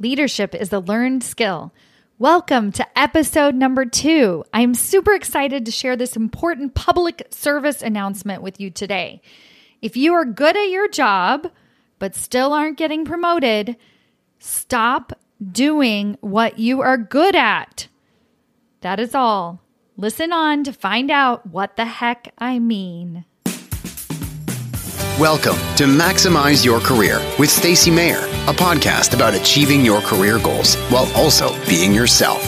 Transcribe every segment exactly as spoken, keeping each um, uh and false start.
Leadership is a learned skill. Welcome to episode number two. I'm super excited to share this important public service announcement with you today. If you are good at your job, but still aren't getting promoted, stop doing what you are good at. That is all. Listen on to find out what the heck I mean. Welcome to Maximize Your Career with Stacy Mayer, a podcast about achieving your career goals while also being yourself.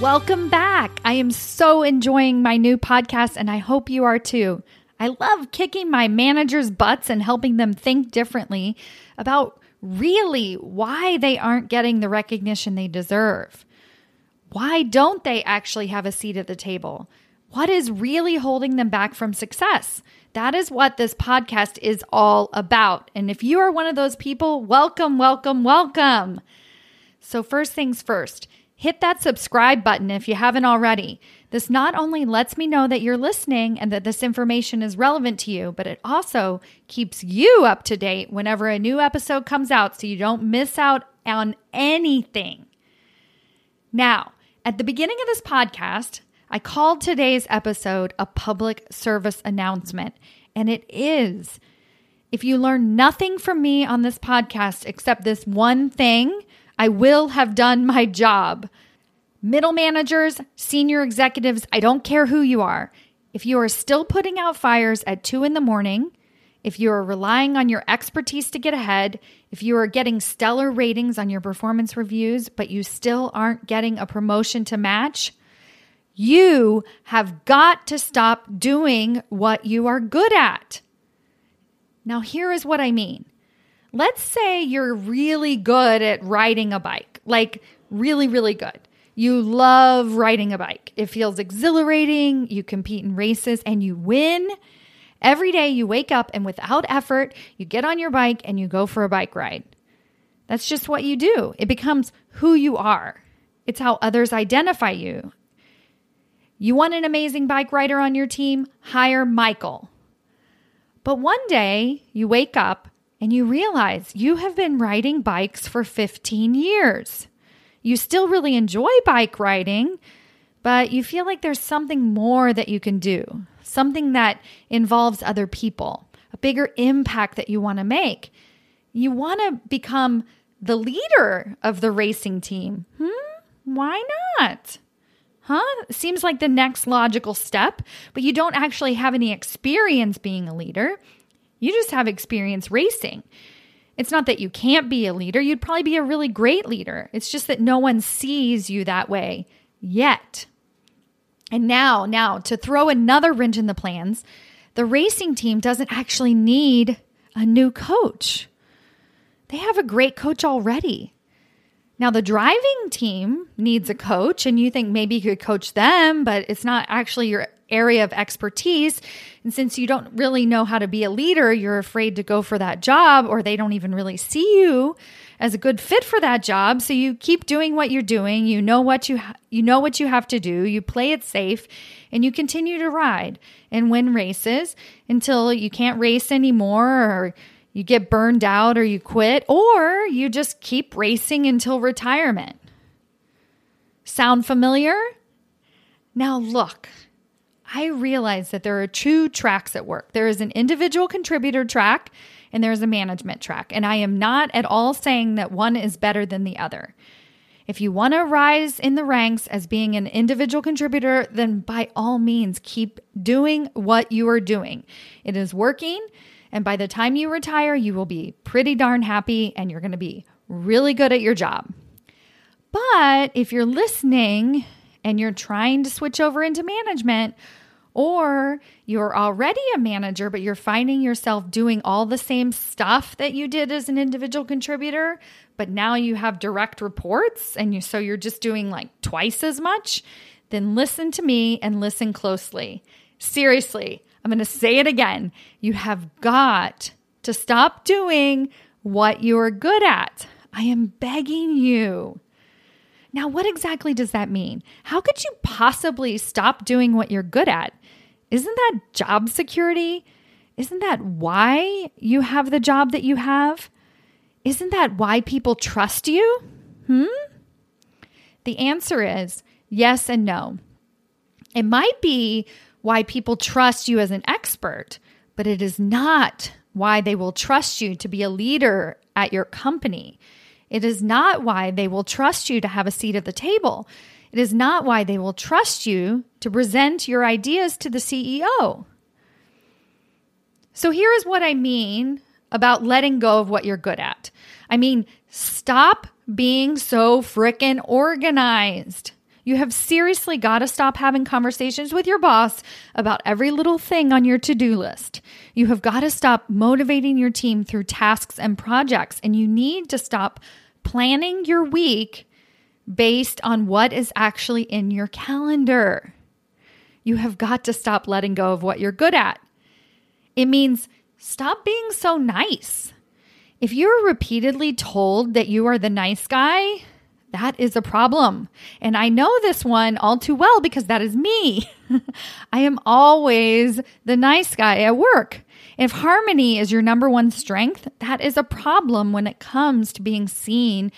Welcome back. I am so enjoying my new podcast, and I hope you are too. I love kicking my managers' butts and helping them think differently about really why they aren't getting the recognition they deserve. Why don't they actually have a seat at the table? What is really holding them back from success? That is what this podcast is all about. And if you are one of those people, welcome, welcome, welcome. So first things first, hit that subscribe button if you haven't already. This not only lets me know that you're listening and that this information is relevant to you, but it also keeps you up to date whenever a new episode comes out so you don't miss out on anything. Now, at the beginning of this podcast, I called today's episode a public service announcement, and it is. If you learn nothing from me on this podcast except this one thing, I will have done my job. Middle managers, senior executives, I don't care who you are. If you are still putting out fires at two in the morning, if you are relying on your expertise to get ahead, if you are getting stellar ratings on your performance reviews, but you still aren't getting a promotion to match, you have got to stop doing what you are good at. Now, here is what I mean. Let's say you're really good at riding a bike, like really, really good. You love riding a bike. It feels exhilarating. You compete in races and you win. Every day you wake up and without effort, you get on your bike and you go for a bike ride. That's just what you do. It becomes who you are. It's how others identify you. You want an amazing bike rider on your team? Hire Michael. But one day you wake up and you realize you have been riding bikes for fifteen years. You still really enjoy bike riding, but you feel like there's something more that you can do, something that involves other people, a bigger impact that you want to make. You want to become the leader of the racing team. Hmm? Why not? Huh? Seems like the next logical step, but you don't actually have any experience being a leader. You just have experience racing. It's not that you can't be a leader. You'd probably be a really great leader. It's just that no one sees you that way yet. And now, now to throw another wrench in the plans, the racing team doesn't actually need a new coach. They have a great coach already. Now the driving team needs a coach, and you think maybe you could coach them, but it's not actually your area of expertise. And since you don't really know how to be a leader, you're afraid to go for that job, or they don't even really see you as a good fit for that job. So you keep doing what you're doing. You know what you, ha- you know what you have to do. You play it safe and you continue to ride and win races until you can't race anymore, or you get burned out, or you quit, or you just keep racing until retirement. Sound familiar? Now look, I realize that there are two tracks at work. There is an individual contributor track and there is a management track. And I am not at all saying that one is better than the other. If you want to rise in the ranks as being an individual contributor, then by all means, keep doing what you are doing. It is working. And by the time you retire, you will be pretty darn happy and you're going to be really good at your job. But if you're listening and you're trying to switch over into management, or you're already a manager, but you're finding yourself doing all the same stuff that you did as an individual contributor, but now you have direct reports, and you, so you're just doing like twice as much, then listen to me and listen closely. Seriously, I'm going to say it again. You have got to stop doing what you're good at. I am begging you. Now, what exactly does that mean? How could you possibly stop doing what you're good at? Isn't that job security? Isn't that why you have the job that you have? Isn't that why people trust you? Hmm? The answer is yes and no. It might be why people trust you as an expert, but it is not why they will trust you to be a leader at your company. It is not why they will trust you to have a seat at the table. It is not why they will trust you to present your ideas to the C E O. So here is what I mean about letting go of what you're good at. I mean, stop being so frickin' organized. You have seriously got to stop having conversations with your boss about every little thing on your to-do list. You have got to stop motivating your team through tasks and projects, and you need to stop planning your week based on what is actually in your calendar. You have got to stop letting go of what you're good at. It means stop being so nice. If you're repeatedly told that you are the nice guy, that is a problem. And I know this one all too well because that is me. I am always the nice guy at work. If harmony is your number one strength, that is a problem when it comes to being seen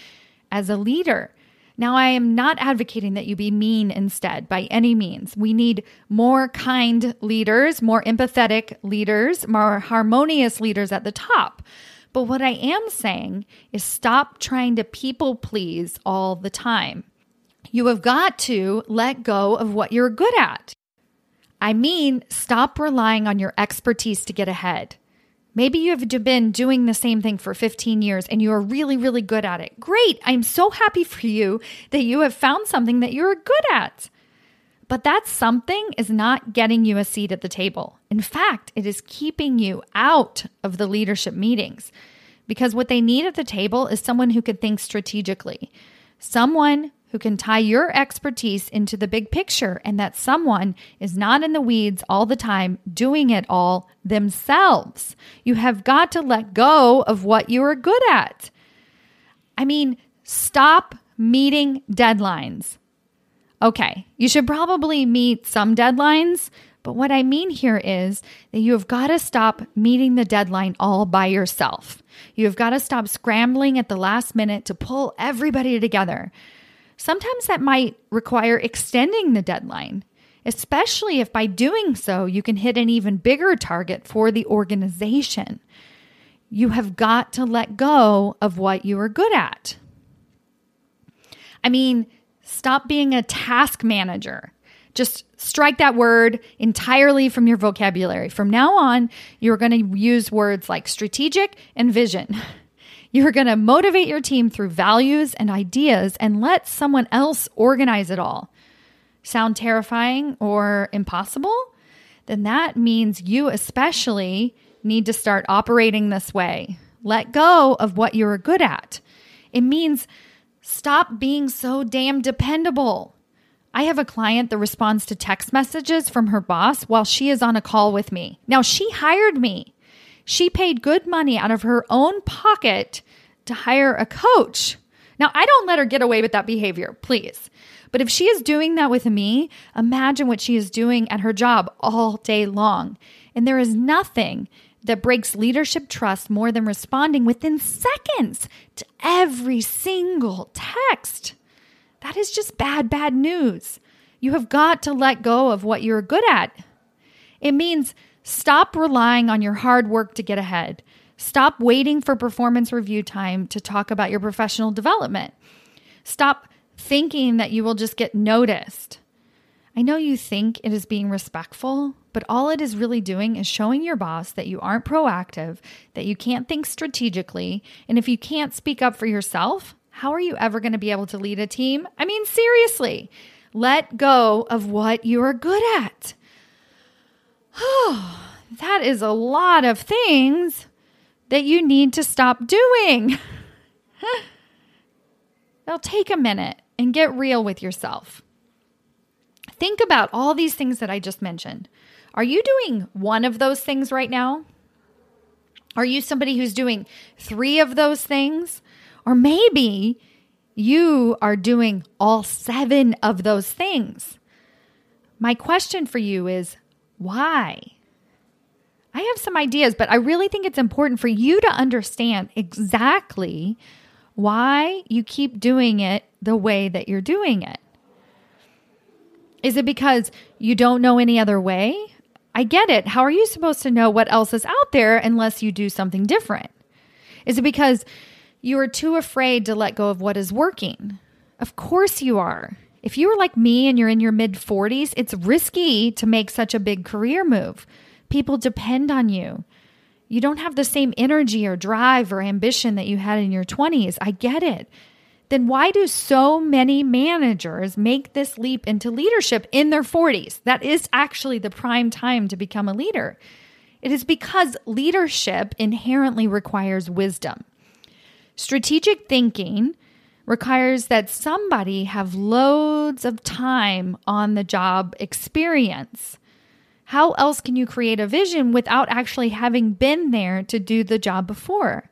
as a leader. Now, I am not advocating that you be mean instead by any means. We need more kind leaders, more empathetic leaders, more harmonious leaders at the top. But what I am saying is stop trying to people please all the time. You have got to let go of what you're good at. I mean, stop relying on your expertise to get ahead. Maybe you have been doing the same thing for fifteen years and you are really, really good at it. Great. I'm so happy for you that you have found something that you're good at. But that something is not getting you a seat at the table. In fact, it is keeping you out of the leadership meetings because what they need at the table is someone who can think strategically, someone who can tie your expertise into the big picture, and that someone is not in the weeds all the time doing it all themselves. You have got to let go of what you are good at. I mean, stop meeting deadlines. Okay, you should probably meet some deadlines, but what I mean here is that you have got to stop meeting the deadline all by yourself. You have got to stop scrambling at the last minute to pull everybody together. Sometimes that might require extending the deadline, especially if by doing so, you can hit an even bigger target for the organization. You have got to let go of what you are good at. I mean, stop being a task manager. Just strike that word entirely from your vocabulary. From now on, you're going to use words like strategic and vision. You're going to motivate your team through values and ideas and let someone else organize it all. Sound terrifying or impossible? Then that means you especially need to start operating this way. Let go of what you're good at. It means stop being so damn dependable. I have a client that responds to text messages from her boss while she is on a call with me. Now, she hired me. She paid good money out of her own pocket to hire a coach. Now, I don't let her get away with that behavior, please. But if she is doing that with me, imagine what she is doing at her job all day long. And there is nothing that breaks leadership trust more than responding within seconds to every single text. That is just bad, bad news. You have got to let go of what you're good at. It means stop relying on your hard work to get ahead. Stop waiting for performance review time to talk about your professional development. Stop thinking that you will just get noticed. I know you think it is being respectful, but all it is really doing is showing your boss that you aren't proactive, that you can't think strategically, and if you can't speak up for yourself, how are you ever going to be able to lead a team? I mean, seriously, let go of what you are good at. Oh, that is a lot of things that you need to stop doing. Now take a minute and get real with yourself. Think about all these things that I just mentioned. Are you doing one of those things right now? Are you somebody who's doing three of those things? Or maybe you are doing all seven of those things. My question for you is, why? I have some ideas, but I really think it's important for you to understand exactly why you keep doing it the way that you're doing it. Is it because you don't know any other way? I get it. How are you supposed to know what else is out there unless you do something different? Is it because you are too afraid to let go of what is working? Of course you are. If you are like me and you're in your mid forties, it's risky to make such a big career move. People depend on you. You don't have the same energy or drive or ambition that you had in your twenties. I get it. Then why do so many managers make this leap into leadership in their forties? That is actually the prime time to become a leader. It is because leadership inherently requires wisdom. Strategic thinking requires that somebody have loads of time on the job experience. How else can you create a vision without actually having been there to do the job before?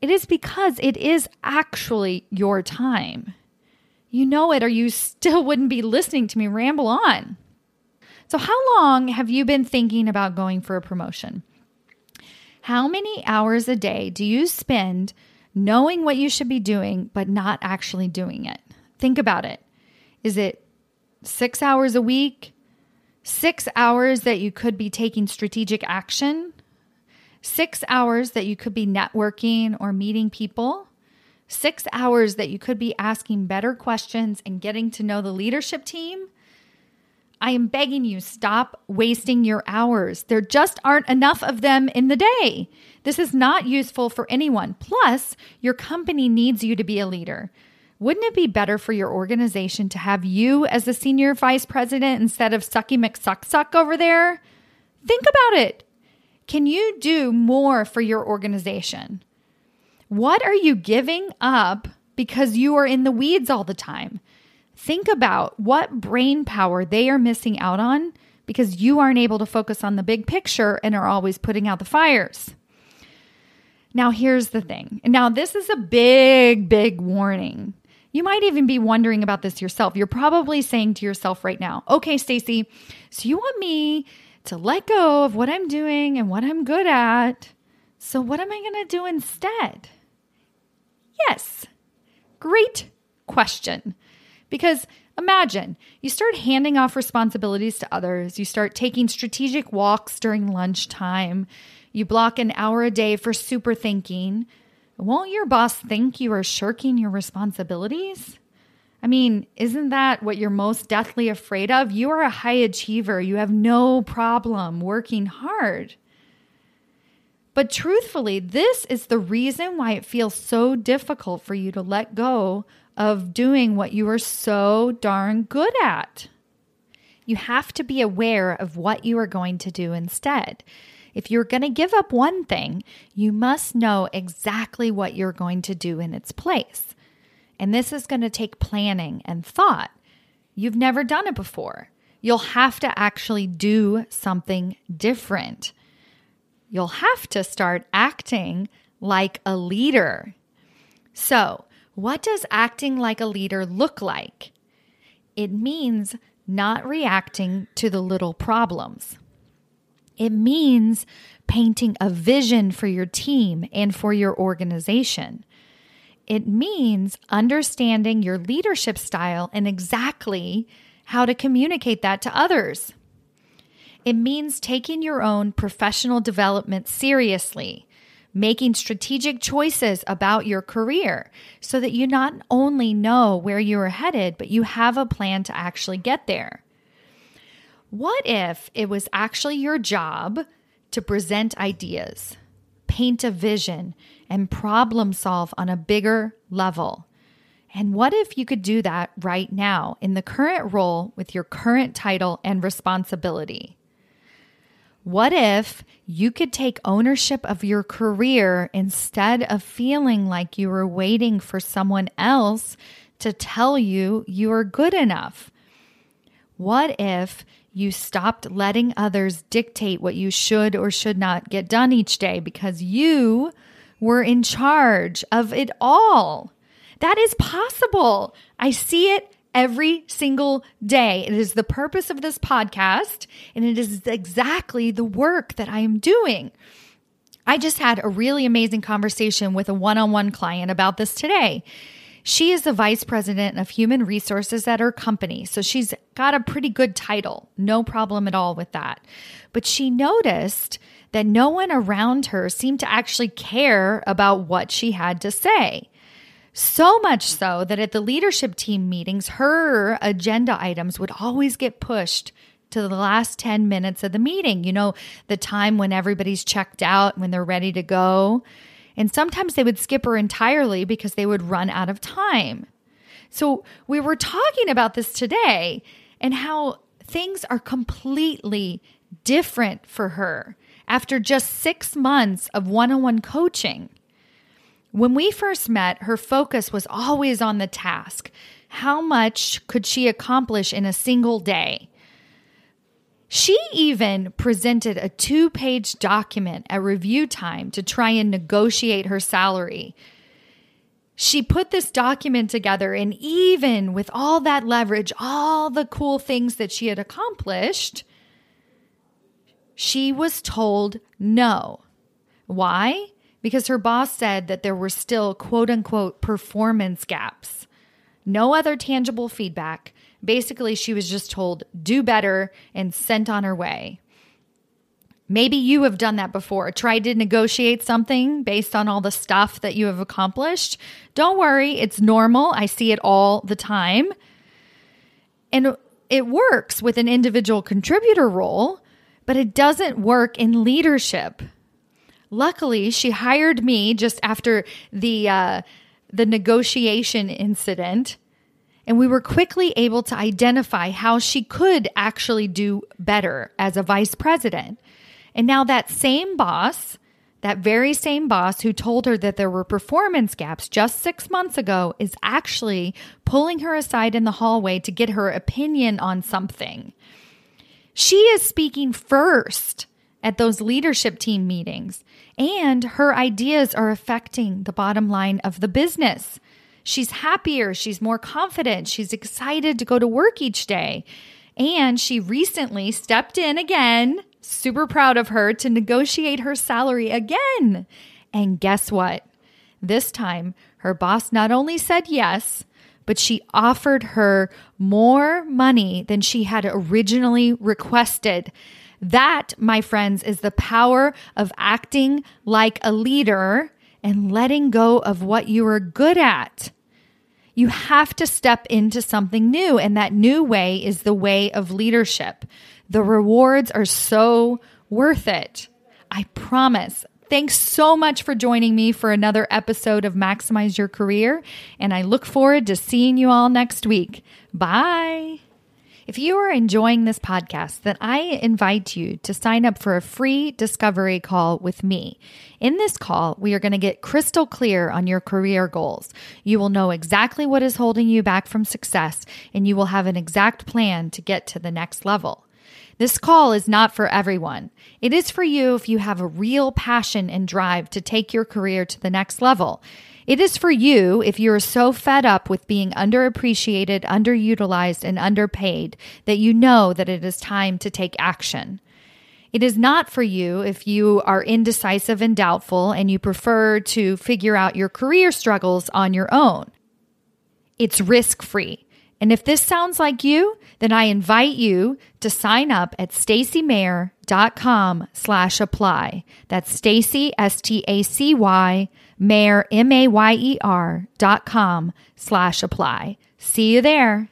It is because it is actually your time. You know it, or you still wouldn't be listening to me ramble on. So how long have you been thinking about going for a promotion? How many hours a day do you spend knowing what you should be doing, but not actually doing it? Think about it. Is it six hours a week? Six hours that you could be taking strategic action? Six hours that you could be networking or meeting people? Six hours that you could be asking better questions and getting to know the leadership team? I am begging you, stop wasting your hours. There just aren't enough of them in the day. This is not useful for anyone. Plus, your company needs you to be a leader. Wouldn't it be better for your organization to have you as the senior vice president instead of Sucky McSucksuck over there? Think about it. Can you do more for your organization? What are you giving up because you are in the weeds all the time? Think about what brain power they are missing out on because you aren't able to focus on the big picture and are always putting out the fires. Now, here's the thing. Now, this is a big, big warning. You might even be wondering about this yourself. You're probably saying to yourself right now, okay, Stacy, so you want me to let go of what I'm doing and what I'm good at. So what am I going to do instead? Yes. Great question. Because imagine you start handing off responsibilities to others. You start taking strategic walks during lunchtime. You block an hour a day for super thinking. Won't your boss think you are shirking your responsibilities? I mean, isn't that what you're most deathly afraid of? You are a high achiever. You have no problem working hard. But truthfully, this is the reason why it feels so difficult for you to let go of doing what you are so darn good at. You have to be aware of what you are going to do instead. If you're going to give up one thing, you must know exactly what you're going to do in its place. And this is going to take planning and thought. You've never done it before. You'll have to actually do something different. You'll have to start acting like a leader. So, what does acting like a leader look like? It means not reacting to the little problems. It means painting a vision for your team and for your organization. It means understanding your leadership style and exactly how to communicate that to others. It means taking your own professional development seriously, making strategic choices about your career so that you not only know where you are headed, but you have a plan to actually get there. What if it was actually your job to present ideas, paint a vision, and problem solve on a bigger level? And what if you could do that right now in the current role with your current title and responsibility? What if you could take ownership of your career instead of feeling like you were waiting for someone else to tell you you are good enough? What if you stopped letting others dictate what you should or should not get done each day because you were in charge of it all? That is possible. I see it every single day. It is the purpose of this podcast, and it is exactly the work that I am doing. I just had a really amazing conversation with a one-on-one client about this today. She is the vice president of human resources at her company, so she's got a pretty good title. No problem at all with that. But she noticed that no one around her seemed to actually care about what she had to say. So much so that at the leadership team meetings, her agenda items would always get pushed to the last ten minutes of the meeting. You know, the time when everybody's checked out, when they're ready to go. And sometimes they would skip her entirely because they would run out of time. So we were talking about this today and how things are completely different for her after just six months of one-on-one coaching. When we first met, her focus was always on the task. How much could she accomplish in a single day? She even presented a two-page document at review time to try and negotiate her salary. She put this document together, and even with all that leverage, all the cool things that she had accomplished, she was told no. Why? Because her boss said that there were still quote-unquote performance gaps. No other tangible feedback. Basically, she was just told, do better, and sent on her way. Maybe you have done that before. Tried to negotiate something based on all the stuff that you have accomplished. Don't worry, it's normal. I see it all the time. And it works with an individual contributor role, but it doesn't work in leadership. Luckily, she hired me just after the uh, the negotiation incident, and we were quickly able to identify how she could actually do better as a vice president. And now that same boss, that very same boss who told her that there were performance gaps just six months ago, is actually pulling her aside in the hallway to get her opinion on something. She is speaking first at those leadership team meetings, and her ideas are affecting the bottom line of the business. She's happier, she's more confident, she's excited to go to work each day. And she recently stepped in again, super proud of her, to negotiate her salary again. And guess what? This time, her boss not only said yes, but she offered her more money than she had originally requested. That, my friends, is the power of acting like a leader and letting go of what you are good at. You have to step into something new, and that new way is the way of leadership. The rewards are so worth it. I promise. Thanks so much for joining me for another episode of Maximize Your Career, and I look forward to seeing you all next week. Bye. If you are enjoying this podcast, then I invite you to sign up for a free discovery call with me. In this call, we are going to get crystal clear on your career goals. You will know exactly what is holding you back from success, and you will have an exact plan to get to the next level. This call is not for everyone. It is for you if you have a real passion and drive to take your career to the next level. It is for you if you're so fed up with being underappreciated, underutilized, and underpaid that you know that it is time to take action. It is not for you if you are indecisive and doubtful and you prefer to figure out your career struggles on your own. It's risk-free. And if this sounds like you, then I invite you to sign up at stacymayer.com slash apply. That's Stacy, S T A C Y, Mayer, M A Y E R dot com slash apply. See you there.